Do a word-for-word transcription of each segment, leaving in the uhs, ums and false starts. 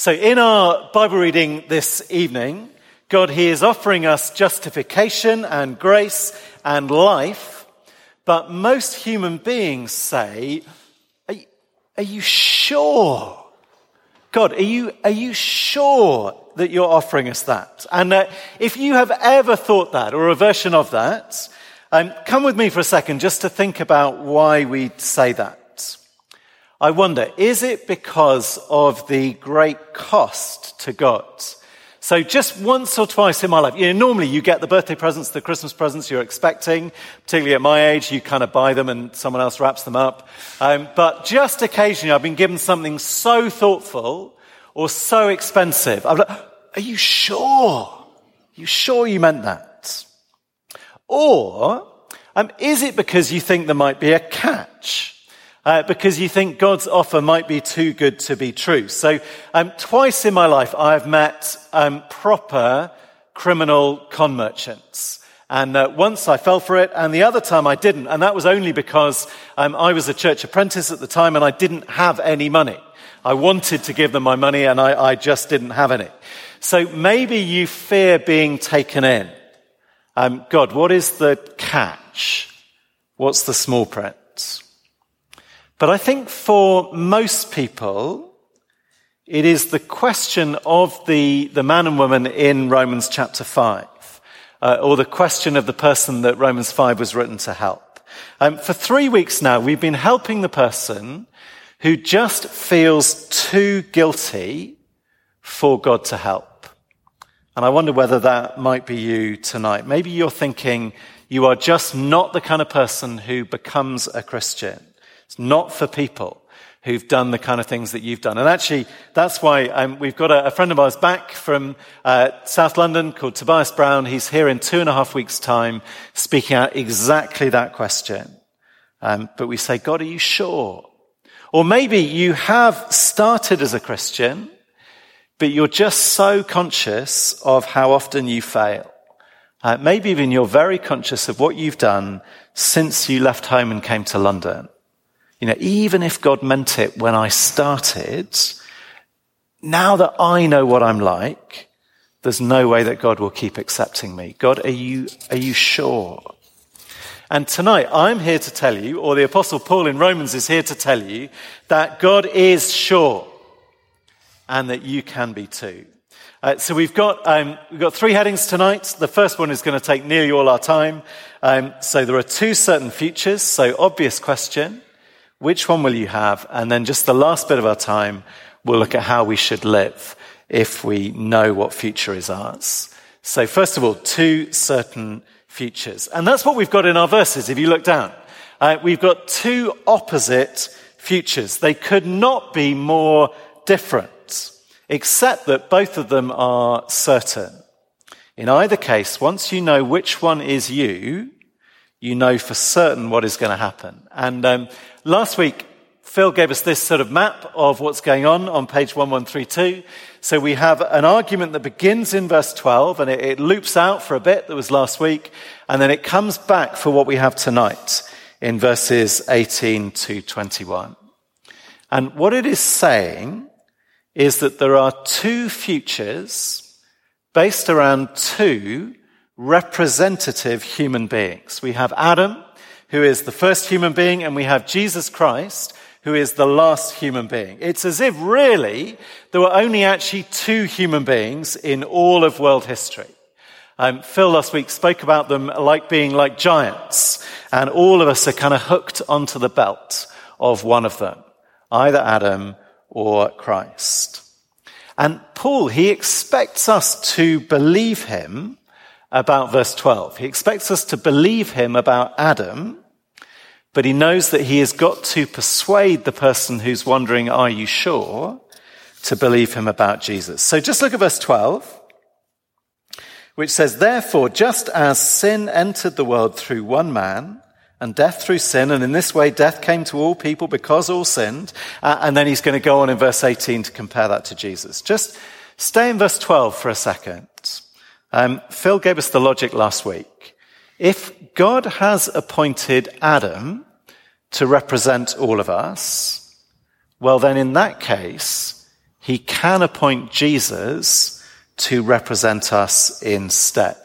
So in our Bible reading this evening, God, he is offering us justification and grace and life, but most human beings say, are, are you sure? God, are you, are you sure that you're offering us that? And uh, if you have ever thought that or a version of that, um, come with me for a second just to think about why we say that. I wonder, is it because of the great cost to God? So just once or twice in my life, you know, normally you get the birthday presents, the Christmas presents you're expecting, particularly at my age, you kind of buy them and someone else wraps them up. Um, but just occasionally I've been given something so thoughtful or so expensive. I'm like, are you sure? Are you sure you meant that? Or um, is it because you think there might be a catch? Uh, because you think God's offer might be too good to be true. So um, twice in my life, I've met um, proper criminal con merchants. And uh, once I fell for it, and the other time I didn't. And that was only because um, I was a church apprentice at the time, and I didn't have any money. I wanted to give them my money, and I, I just didn't have any. So maybe you fear being taken in. Um, God, what is the catch? What's the small print? But I think for most people, it is the question of the, the man and woman in Romans chapter five, uh, or the question of the person that Romans five was written to help. Um, for three weeks now, we've been helping the person who just feels too guilty for God to help. And I wonder whether that might be you tonight. Maybe you're thinking you are just not the kind of person who becomes a Christian. It's not for people who've done the kind of things that you've done. And actually, that's why um, we've got a, a friend of ours back from uh, South London called Tobias Brown. He's here in two and a half weeks' time speaking out exactly that question. Um, but we say, God, are you sure? Or maybe you have started as a Christian, but you're just so conscious of how often you fail. Uh, maybe even you're very conscious of what you've done since you left home and came to London. You know, even if God meant it when I started, now that I know what I'm like, there's no way that God will keep accepting me. God, are you, are you sure? And tonight I'm here to tell you, or the Apostle Paul in Romans is here to tell you, that God is sure and that you can be too. Uh, so we've got um, we've got three headings tonight. The first one is going to take nearly all our time. Um, so there are two certain futures, so obvious question. Which one will you have? And then just the last bit of our time, we'll look at how we should live if we know what future is ours. So first of all, two certain futures. And that's what we've got in our verses, if you look down. Uh, we've got two opposite futures. They could not be more different, except that both of them are certain. In either case, once you know which one is you, you know for certain what is going to happen. And um, last week, Phil gave us this sort of map of what's going on on page one one three two. So we have an argument that begins in verse twelve, and it, it loops out for a bit, that was last week, and then it comes back for what we have tonight in verses eighteen to twenty-one. And what it is saying is that there are two futures based around two representative human beings. We have Adam, who is the first human being, and we have Jesus Christ, who is the last human being. It's as if really there were only actually two human beings in all of world history. Um, Phil last week spoke about them like being like giants, and all of us are kind of hooked onto the belt of one of them, either Adam or Christ. And Paul, he expects us to believe him about verse twelve. He expects us to believe him about Adam, but he knows that he has got to persuade the person who's wondering, are you sure, to believe him about Jesus. So just look at verse twelve, which says, therefore, just as sin entered the world through one man, and death through sin, and in this way death came to all people because all sinned, uh, and then he's going to go on in verse eighteen to compare that to Jesus. Just stay in verse twelve for a second. Um, Phil gave us the logic last week. If God has appointed Adam to represent all of us, well then in that case, he can appoint Jesus to represent us instead.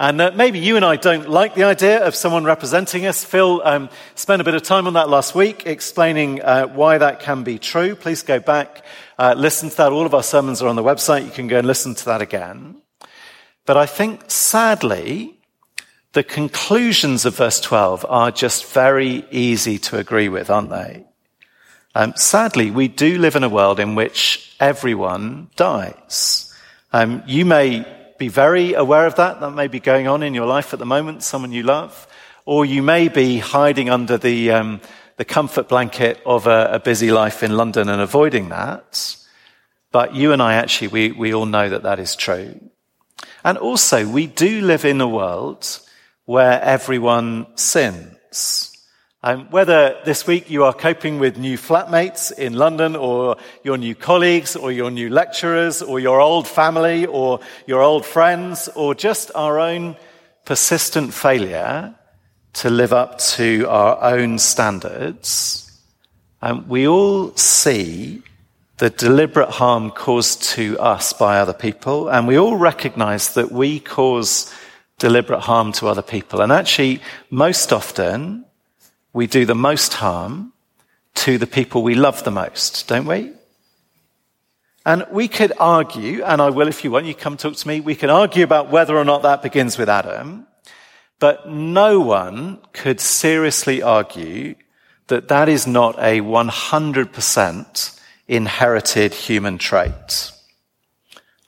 And uh, maybe you and I don't like the idea of someone representing us. Phil um, spent a bit of time on that last week, explaining uh, why that can be true. Please go back, uh, listen to that. All of our sermons are on the website. You can go and listen to that again. But I think, sadly, the conclusions of verse twelve are just very easy to agree with, aren't they? Um, sadly, we do live in a world in which everyone dies. Um, you may be very aware of that. That may be going on in your life at the moment, someone you love. Or you may be hiding under the um, the comfort blanket of a, a busy life in London and avoiding that. But you and I, actually, we, we all know that that is true. And also, we do live in a world where everyone sins. Um, whether this week you are coping with new flatmates in London, or your new colleagues, or your new lecturers, or your old family, or your old friends, or just our own persistent failure to live up to our own standards, um, we all see the deliberate harm caused to us by other people, and we all recognize that we cause deliberate harm to other people. And actually, most often, we do the most harm to the people we love the most, don't we? And we could argue, and I will if you want, you come talk to me, we can argue about whether or not that begins with Adam, but no one could seriously argue that that is not a one hundred percent inherited human trait,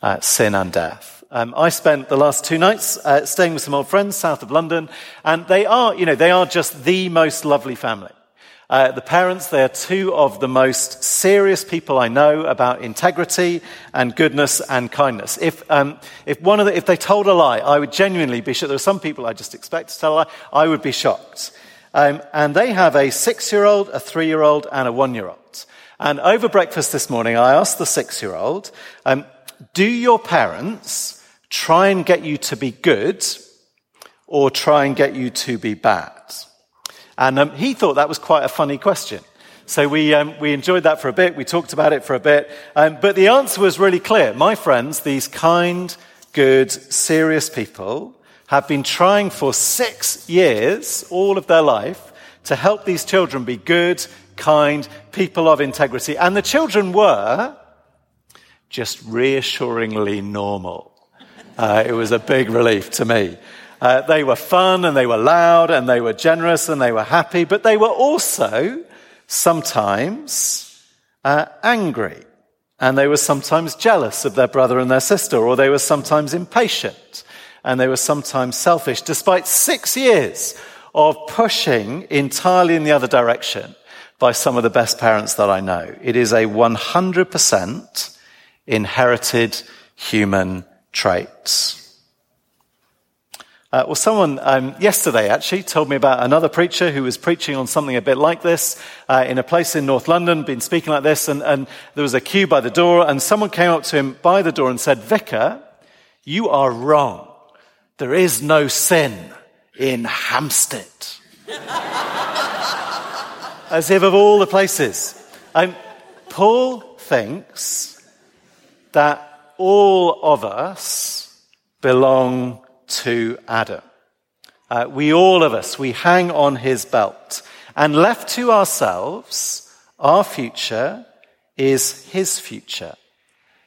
uh, sin and death. Um, I spent the last two nights uh, staying with some old friends south of London, and they are, you know, they are just the most lovely family. Uh, the parents, they are two of the most serious people I know about integrity and goodness and kindness. If um, if one of the, if they told a lie, I would genuinely be shocked. There are some people I just expect to tell a lie. I would be shocked. Um, and they have a six-year-old, a three-year-old, and a one-year-old. And over breakfast this morning, I asked the six-year-old, um, "Do your parents try and get you to be good, or try and get you to be bad?" And um, he thought that was quite a funny question. So we um, we enjoyed that for a bit. We talked about it for a bit. Um, but the answer was really clear. My friends, these kind, good, serious people, have been trying for six years, all of their life, to help these children be good, kind, people of integrity. And the children were just reassuringly normal. Uh, it was a big relief to me. Uh, they were fun, and they were loud, and they were generous, and they were happy, but they were also sometimes uh, angry, and they were sometimes jealous of their brother and their sister, or they were sometimes impatient, and they were sometimes selfish, despite six years of pushing entirely in the other direction by some of the best parents that I know. It is a one hundred percent inherited human traits. Uh, well, someone um, yesterday actually told me about another preacher who was preaching on something a bit like this uh, in a place in North London, been speaking like this, and, and there was a queue by the door, and someone came up to him by the door and said, "Vicar, you are wrong. There is no sin in Hampstead." As if of all the places. Um, Paul thinks that all of us belong to Adam. Uh, we, all of us, we hang on his belt. And left to ourselves, our future is his future,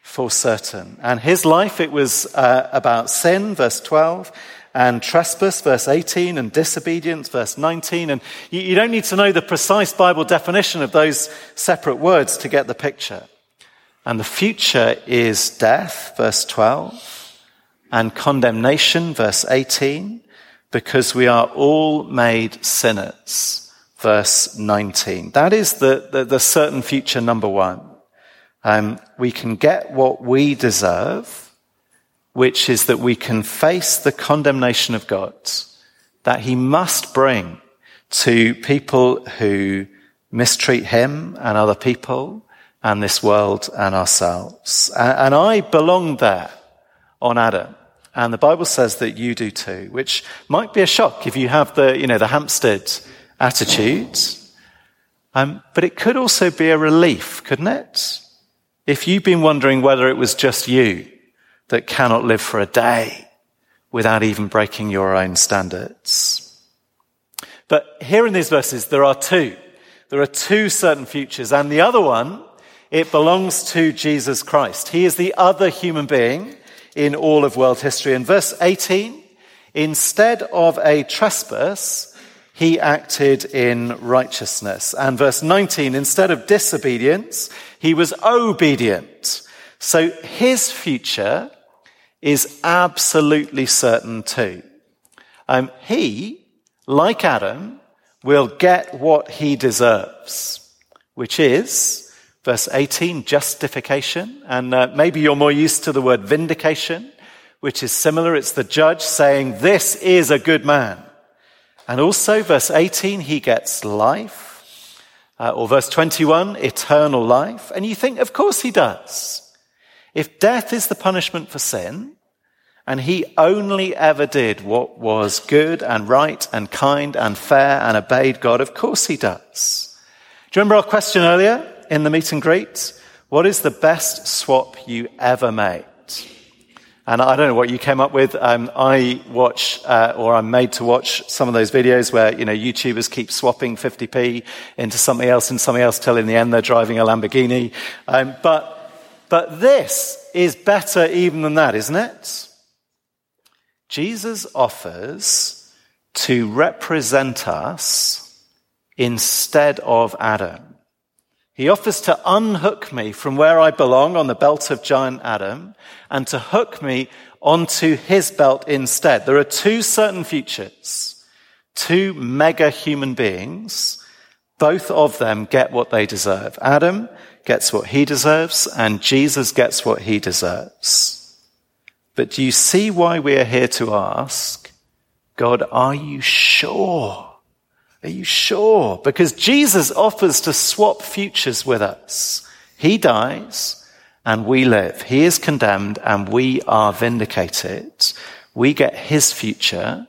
for certain. And his life, it was uh, about sin, verse twelve, and trespass, verse eighteen, and disobedience, verse nineteen. And you, you don't need to know the precise Bible definition of those separate words to get the picture. And the future is death, verse twelve, and condemnation, verse eighteen, because we are all made sinners, verse nineteen. That is the, the, the certain future number one. Um, we can get what we deserve, which is that we can face the condemnation of God that he must bring to people who mistreat him and other people, and this world and ourselves. And I belong there on Adam. And the Bible says that you do too, which might be a shock if you have the, you know, the Hampstead attitude. Um, but it could also be a relief, couldn't it? If you've been wondering whether it was just you that cannot live for a day without even breaking your own standards. But here in these verses, there are two. There are two certain futures. And the other one, it belongs to Jesus Christ. He is the other human being in all of world history. In verse eighteen, instead of a trespass, he acted in righteousness. And verse nineteen, instead of disobedience, he was obedient. So his future is absolutely certain too. Um, he, like Adam, will get what he deserves, which is, verse eighteen, justification. And uh, maybe you're more used to the word vindication, which is similar. It's the judge saying, this is a good man. And also, verse eighteen, he gets life. Uh, or verse twenty-one, eternal life. And you think, of course he does. If death is the punishment for sin, and he only ever did what was good and right and kind and fair and obeyed God, of course he does. Do you remember our question earlier in the meet and greet? What is the best swap you ever made? And I don't know what you came up with. Um, I watch, uh, or I'm made to watch some of those videos where, you know, YouTubers keep swapping fifty p into something else and something else till in the end they're driving a Lamborghini. Um, but But this is better even than that, isn't it? Jesus offers to represent us instead of Adam. He offers to unhook me from where I belong on the belt of giant Adam and to hook me onto his belt instead. There are two certain futures, two mega human beings. Both of them get what they deserve. Adam gets what he deserves, and Jesus gets what he deserves. But do you see why we are here to ask, God, are you sure? Are you sure? Because Jesus offers to swap futures with us. He dies, and we live. He is condemned, and we are vindicated. We get his future,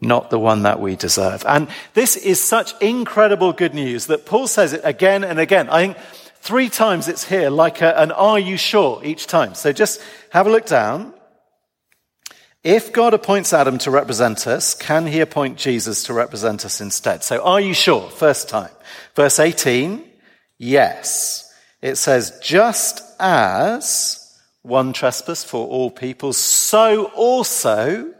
not the one that we deserve. And this is such incredible good news that Paul says it again and again. I think three times it's here, like a, an are you sure each time. So just have a look down. If God appoints Adam to represent us, can he appoint Jesus to represent us instead? So are you sure? First time. Verse eighteen, yes. It says, just as one trespass for all people, so also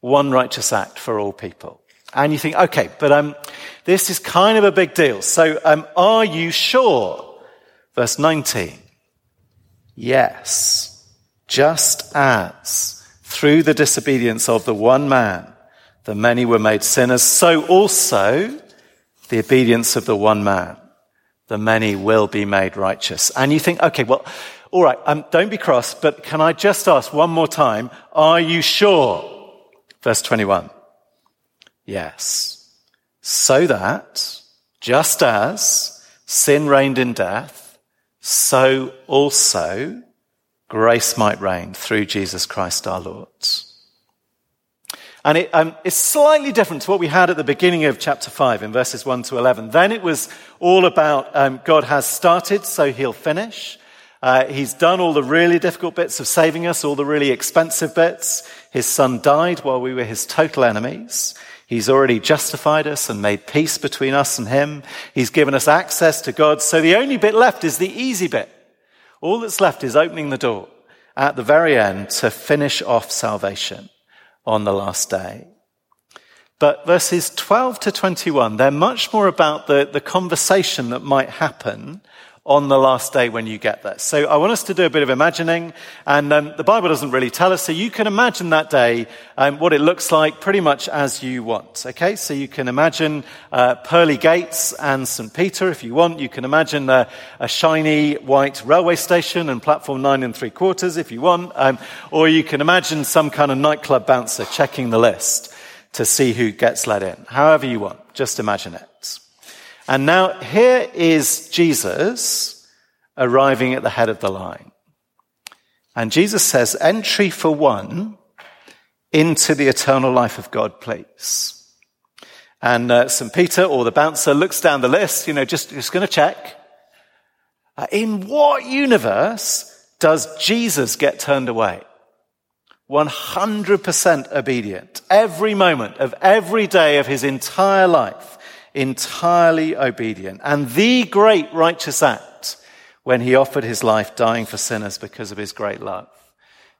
one righteous act for all people. And you think, okay, but um, this is kind of a big deal. So um, are you sure? Verse nineteen, yes, just as through the disobedience of the one man, the many were made sinners, so also the obedience of the one man, the many will be made righteous. And you think, okay, well, all right, um, don't be cross, but can I just ask one more time, are you sure? Verse twenty-one, yes, so that just as sin reigned in death, so also grace might reign through Jesus Christ our Lord. And it, um, it's slightly different to what we had at the beginning of chapter five in verses one to eleven. Then it was all about um, God has started, so he'll finish. Uh, he's done all the really difficult bits of saving us, all the really expensive bits. His son died while we were his total enemies. He's already justified us and made peace between us and him. He's given us access to God. So the only bit left is the easy bit. All that's left is opening the door at the very end to finish off salvation on the last day. But verses twelve to twenty-one, they're much more about the, the conversation that might happen on the last day when you get there. So I want us to do a bit of imagining, and um, the Bible doesn't really tell us, so you can imagine that day, um, what it looks like pretty much as you want, okay? So you can imagine uh, pearly gates and Saint Peter if you want. You can imagine uh, a shiny white railway station and platform nine and three quarters if you want, um, or you can imagine some kind of nightclub bouncer checking the list to see who gets let in. However you want, just imagine it. And now here is Jesus arriving at the head of the line. And Jesus says, entry for one into the eternal life of God, please. And uh, Saint Peter or the bouncer looks down the list, you know, just, just going to check. Uh, in what universe does Jesus get turned away? one hundred percent obedient. Every moment of every day of his entire life, entirely obedient. And the great righteous act when he offered his life dying for sinners because of his great love.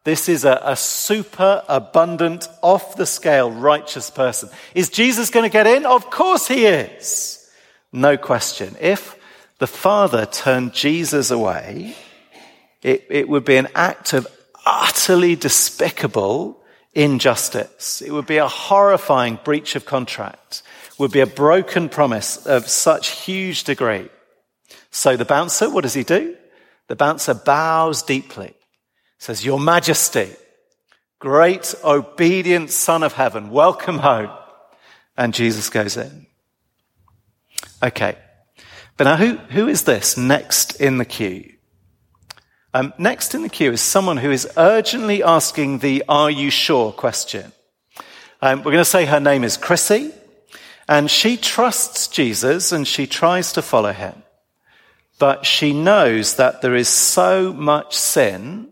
This is a, a super abundant, off-the-scale righteous person. Is Jesus going to get in? Of course he is. No question. If the Father turned Jesus away, it, it would be an act of utterly despicable injustice. It would be a horrifying breach of contract. It would be a broken promise of such huge degree. So the bouncer, what does he do? The bouncer bows deeply. Says, Your Majesty, great obedient Son of Heaven, welcome home. And Jesus goes in. Okay. But now who, who is this next in the queue? Um, next in the queue is someone who is urgently asking the "Are you sure?" question. Um, we're going to say her name is Chrissy, and she trusts Jesus and she tries to follow him. But she knows that there is so much sin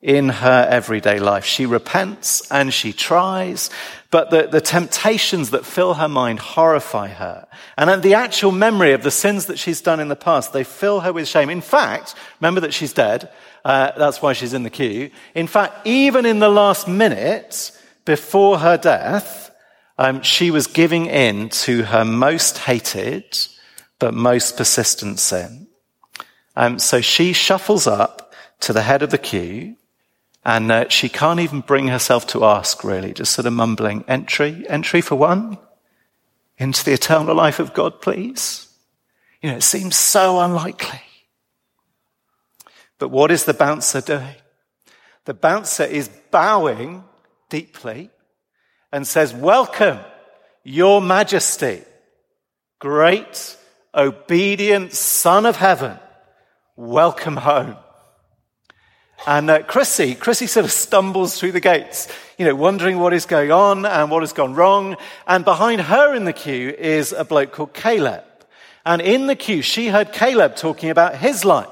in her everyday life. She repents and she tries, but the, the temptations that fill her mind horrify her. And the actual memory of the sins that she's done in the past, they fill her with shame. In fact, remember that she's dead. Uh, that's why she's in the queue. In fact, even in the last minute before her death, um, she was giving in to her most hated but most persistent sin. Um, so she shuffles up to the head of the queue. And uh, she can't even bring herself to ask, really, just sort of mumbling, entry, entry for one, into the eternal life of God, please. You know, it seems so unlikely. But what is the bouncer doing? The bouncer is bowing deeply and says, Welcome, Your Majesty, great, obedient Son of Heaven, welcome home. And uh, Chrissy, Chrissy sort of stumbles through the gates, you know, wondering what is going on and what has gone wrong. And behind her in the queue is a bloke called Caleb. And in the queue, she heard Caleb talking about his life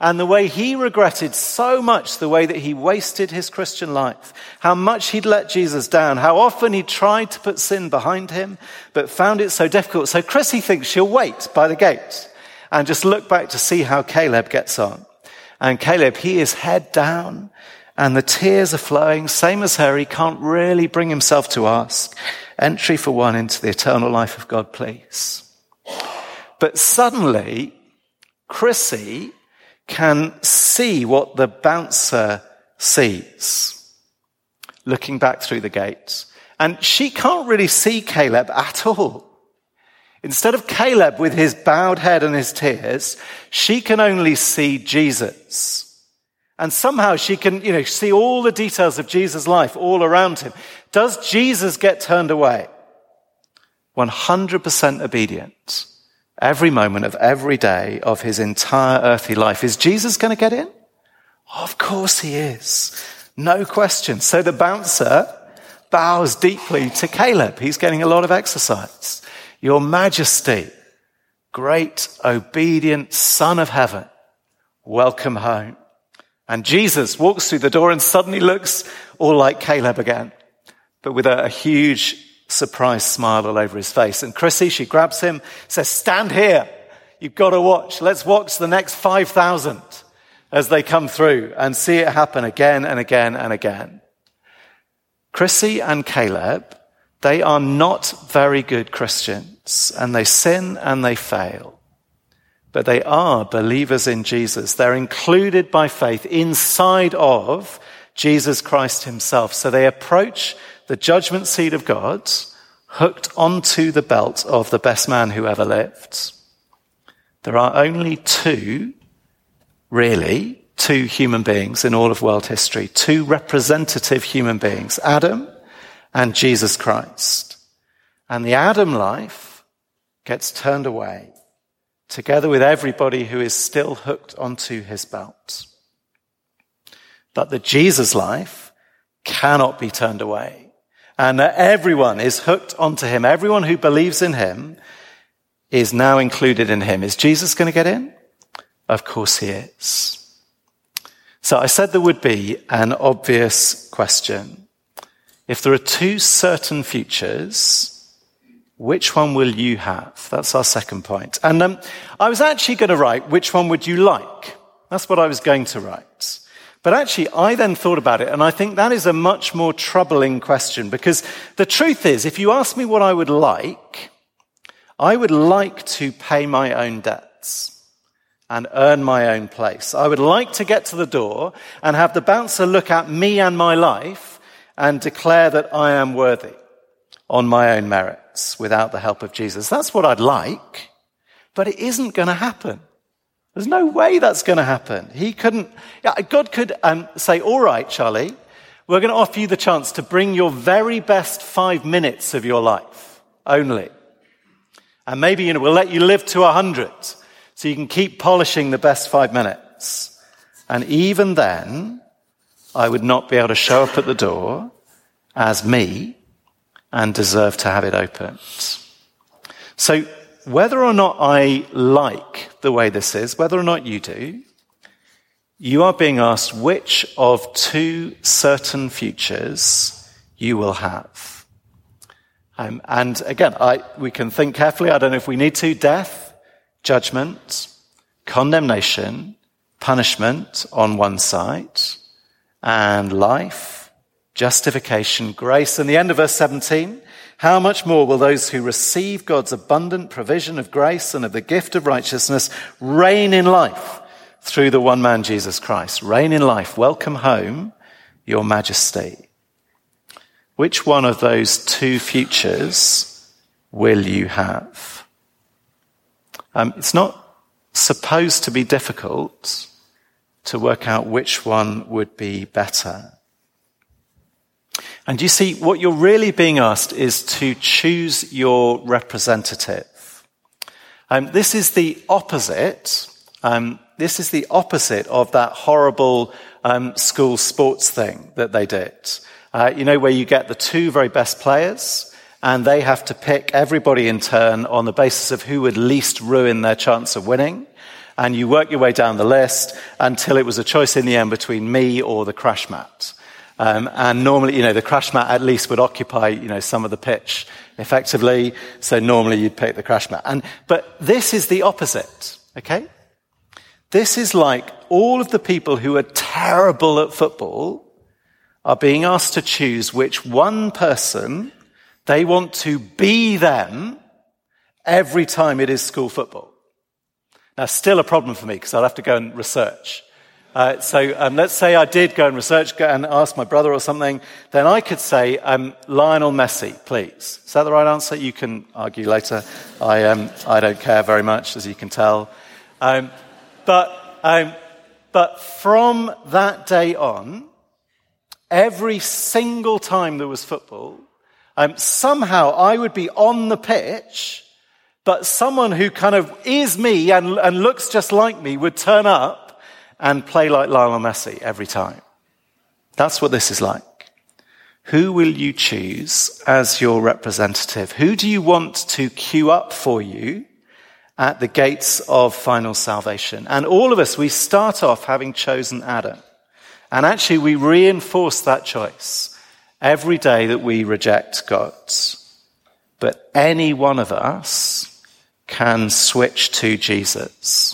and the way he regretted so much the way that he wasted his Christian life, how much he'd let Jesus down, how often he tried to put sin behind him, but found it so difficult. So Chrissy thinks she'll wait by the gate and just look back to see how Caleb gets on. And Caleb, he is head down and the tears are flowing. Same as her, he can't really bring himself to ask. Entry for one into the eternal life of God, please. But suddenly, Chrissy can see what the bouncer sees, looking back through the gates. And she can't really see Caleb at all. Instead of Caleb with his bowed head and his tears, she can only see Jesus. And somehow she can, you know, see all the details of Jesus' life all around him. Does Jesus get turned away? one hundred percent obedient. Every moment of every day of his entire earthly life. Is Jesus going to get in? Of course he is. No question. So the bouncer bows deeply to Caleb. He's getting a lot of exercise. Your Majesty, great, obedient Son of Heaven, welcome home. And Jesus walks through the door and suddenly looks all like Caleb again, but with a, a huge surprise smile all over his face. And Chrissy, she grabs him, says, Stand here. You've got to watch. Let's watch the next five thousand as they come through and see it happen again and again and again. Chrissy and Caleb, they are not very good Christians, and they sin and they fail. But they are believers in Jesus. They're included by faith inside of Jesus Christ himself. So they approach the judgment seat of God, hooked onto the belt of the best man who ever lived. There are only two, really, two human beings in all of world history, two representative human beings, Adam and Jesus Christ. And the Adam life gets turned away, together with everybody who is still hooked onto his belt. But the Jesus life cannot be turned away. And everyone is hooked onto him. Everyone who believes in him is now included in him. Is Jesus going to get in? Of course he is. So I said there would be an obvious question. If there are two certain futures, which one will you have? That's our second point. And um, I was actually going to write, which one would you like? That's what I was going to write. But actually, I then thought about it, and I think that is a much more troubling question, because the truth is, if you ask me what I would like, I would like to pay my own debts and earn my own place. I would like to get to the door and have the bouncer look at me and my life and declare that I am worthy on my own merits without the help of Jesus. That's what I'd like, but it isn't going to happen. There's no way that's going to happen. He couldn't, God could um, say, all right, Charlie, we're going to offer you the chance to bring your very best five minutes of your life only. And maybe, you know, we'll let you live to a hundred. So you can keep polishing the best five minutes. And even then, I would not be able to show up at the door as me and deserve to have it opened. So whether or not I like the way this is, whether or not you do, you are being asked which of two certain futures you will have. Um, and again, I, we can think carefully. I don't know if we need to. Death, judgment, condemnation, punishment on one side, and life, justification, grace. And the end of verse seventeen, how much more will those who receive God's abundant provision of grace and of the gift of righteousness reign in life through the one man, Jesus Christ? Reign in life. Welcome home, your majesty. Which one of those two futures will you have? Um, it's not supposed to be difficult to work out which one would be better. And you see, what you're really being asked is to choose your representative. Um, this is the opposite. Um, this is the opposite of that horrible um, school sports thing that they did. Uh, you know, where you get the two very best players, and they have to pick everybody in turn on the basis of who would least ruin their chance of winning. And you work your way down the list until it was a choice in the end between me or the crash mat. Um, and normally, you know, the crash mat at least would occupy, you know, some of the pitch effectively. So normally you'd pick the crash mat. And, but this is the opposite, okay? This is like all of the people who are terrible at football are being asked to choose which one person they want to be them every time it is school football. Now, still a problem for me because I'll have to go and research. Uh, so um, let's say I did go and research go and ask my brother or something. Then I could say, um, Lionel Messi, please. Is that the right answer? You can argue later. I um, I don't care very much, as you can tell. Um, but um, but from that day on, every single time there was football, Um, somehow I would be on the pitch, but someone who kind of is me and, and looks just like me would turn up and play like Lionel Messi every time. That's what this is like. Who will you choose as your representative? Who do you want to queue up for you at the gates of final salvation? And all of us, we start off having chosen Adam. And actually, we reinforce that choice every day that we reject God. But any one of us can switch to Jesus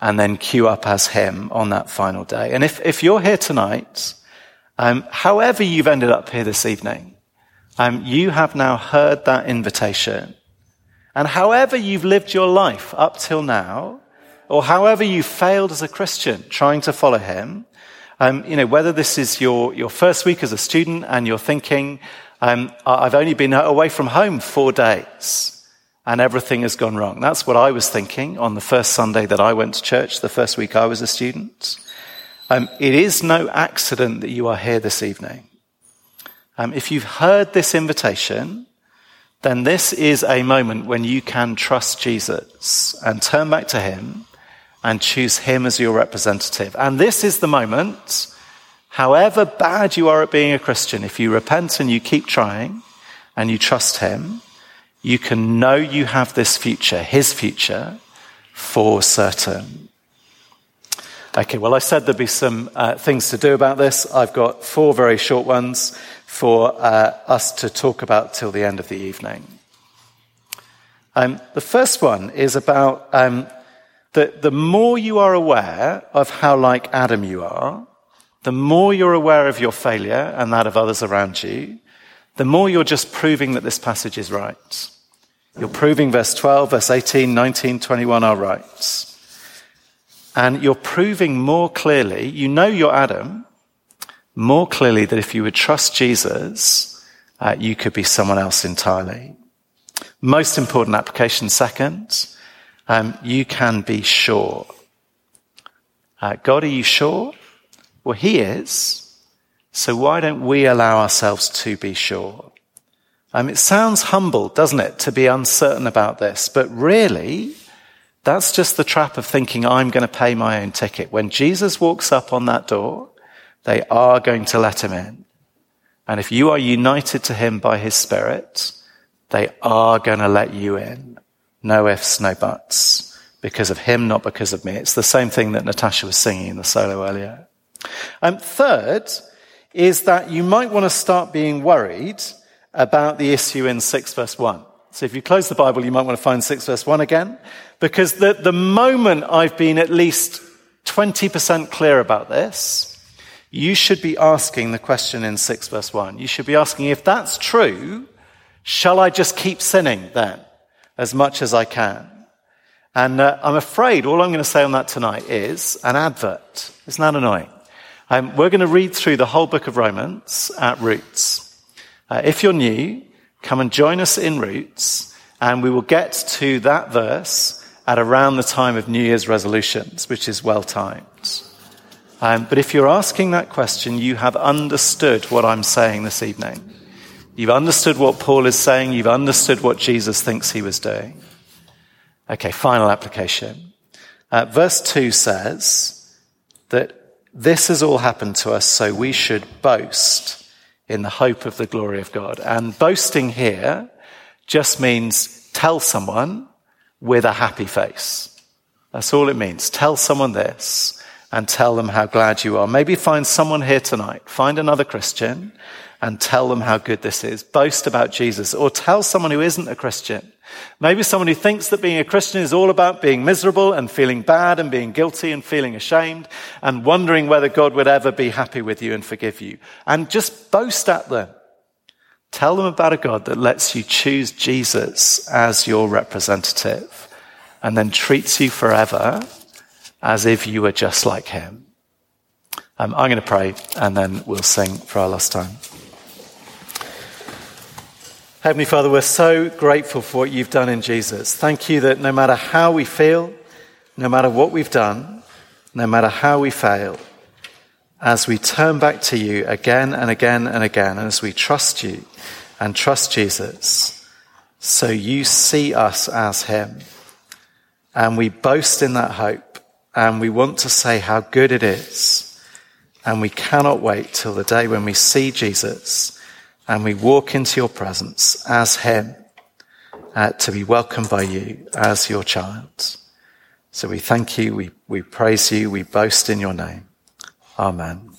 and then queue up as him on that final day. And if, if you're here tonight, um, however you've ended up here this evening, um, you have now heard that invitation. And however you've lived your life up till now, or however you failed as a Christian trying to follow him, Um, you know, whether this is your, your first week as a student and you're thinking, um, I've only been away from home four days and everything has gone wrong. That's what I was thinking on the first Sunday that I went to church, the first week I was a student. Um, it is no accident that you are here this evening. Um, if you've heard this invitation, then this is a moment when you can trust Jesus and turn back to him and choose him as your representative. And this is the moment, however bad you are at being a Christian, if you repent and you keep trying and you trust him, you can know you have this future, his future, for certain. Okay, well, I said there'd be some uh, things to do about this. I've got four very short ones for uh, us to talk about till the end of the evening. Um, the first one is about um, that the more you are aware of how like Adam you are, the more you're aware of your failure and that of others around you, the more you're just proving that this passage is right. You're proving verse twelve, verse eighteen, nineteen, twenty-one are right. And you're proving more clearly, you know you're Adam, more clearly that if you would trust Jesus, uh, you could be someone else entirely. Most important application second, um, you can be sure. Uh, God, are you sure? Well, he is. So why don't we allow ourselves to be sure? Um, it sounds humble, doesn't it, to be uncertain about this, but really, that's just the trap of thinking, I'm going to pay my own ticket. When Jesus walks up on that door, they are going to let him in. And if you are united to him by his Spirit, they are going to let you in. No ifs, no buts. Because of him, not because of me. It's the same thing that Natasha was singing in the solo earlier. Um, third is that you might want to start being worried about the issue in six verse one. So if you close the Bible, you might want to find six verse one again, because the, the moment I've been at least twenty percent clear about this, you should be asking the question in six verse one. You should be asking, if that's true, shall I just keep sinning then as much as I can? And uh, I'm afraid all I'm going to say on that tonight is an advert. Isn't that annoying? Um, we're going to read through the whole book of Romans at Roots. Uh, if you're new, come and join us in Roots, and we will get to that verse at around the time of New Year's resolutions, which is well-timed. Um, but if you're asking that question, you have understood what I'm saying this evening. You've understood what Paul is saying. You've understood what Jesus thinks he was doing. Okay, final application. Uh, verse two says that this has all happened to us, so we should boast in the hope of the glory of God. And boasting here just means tell someone with a happy face. That's all it means. Tell someone this and tell them how glad you are. Maybe find someone here tonight. Find another Christian and tell them how good this is. Boast about Jesus. Or tell someone who isn't a Christian. Maybe someone who thinks that being a Christian is all about being miserable and feeling bad and being guilty and feeling ashamed and wondering whether God would ever be happy with you and forgive you. And just boast at them. Tell them about a God that lets you choose Jesus as your representative and then treats you forever as if you were just like him. Um, I'm going to pray and then we'll sing for our last time. Heavenly Father, we're so grateful for what you've done in Jesus. Thank you that no matter how we feel, no matter what we've done, no matter how we fail, as we turn back to you again and again and again, and as we trust you and trust Jesus, so you see us as him. And we boast in that hope, and we want to say how good it is. And we cannot wait till the day when we see Jesus and we walk into your presence as him, uh, to be welcomed by you as your child. So we thank you, we, we praise you, we boast in your name. Amen.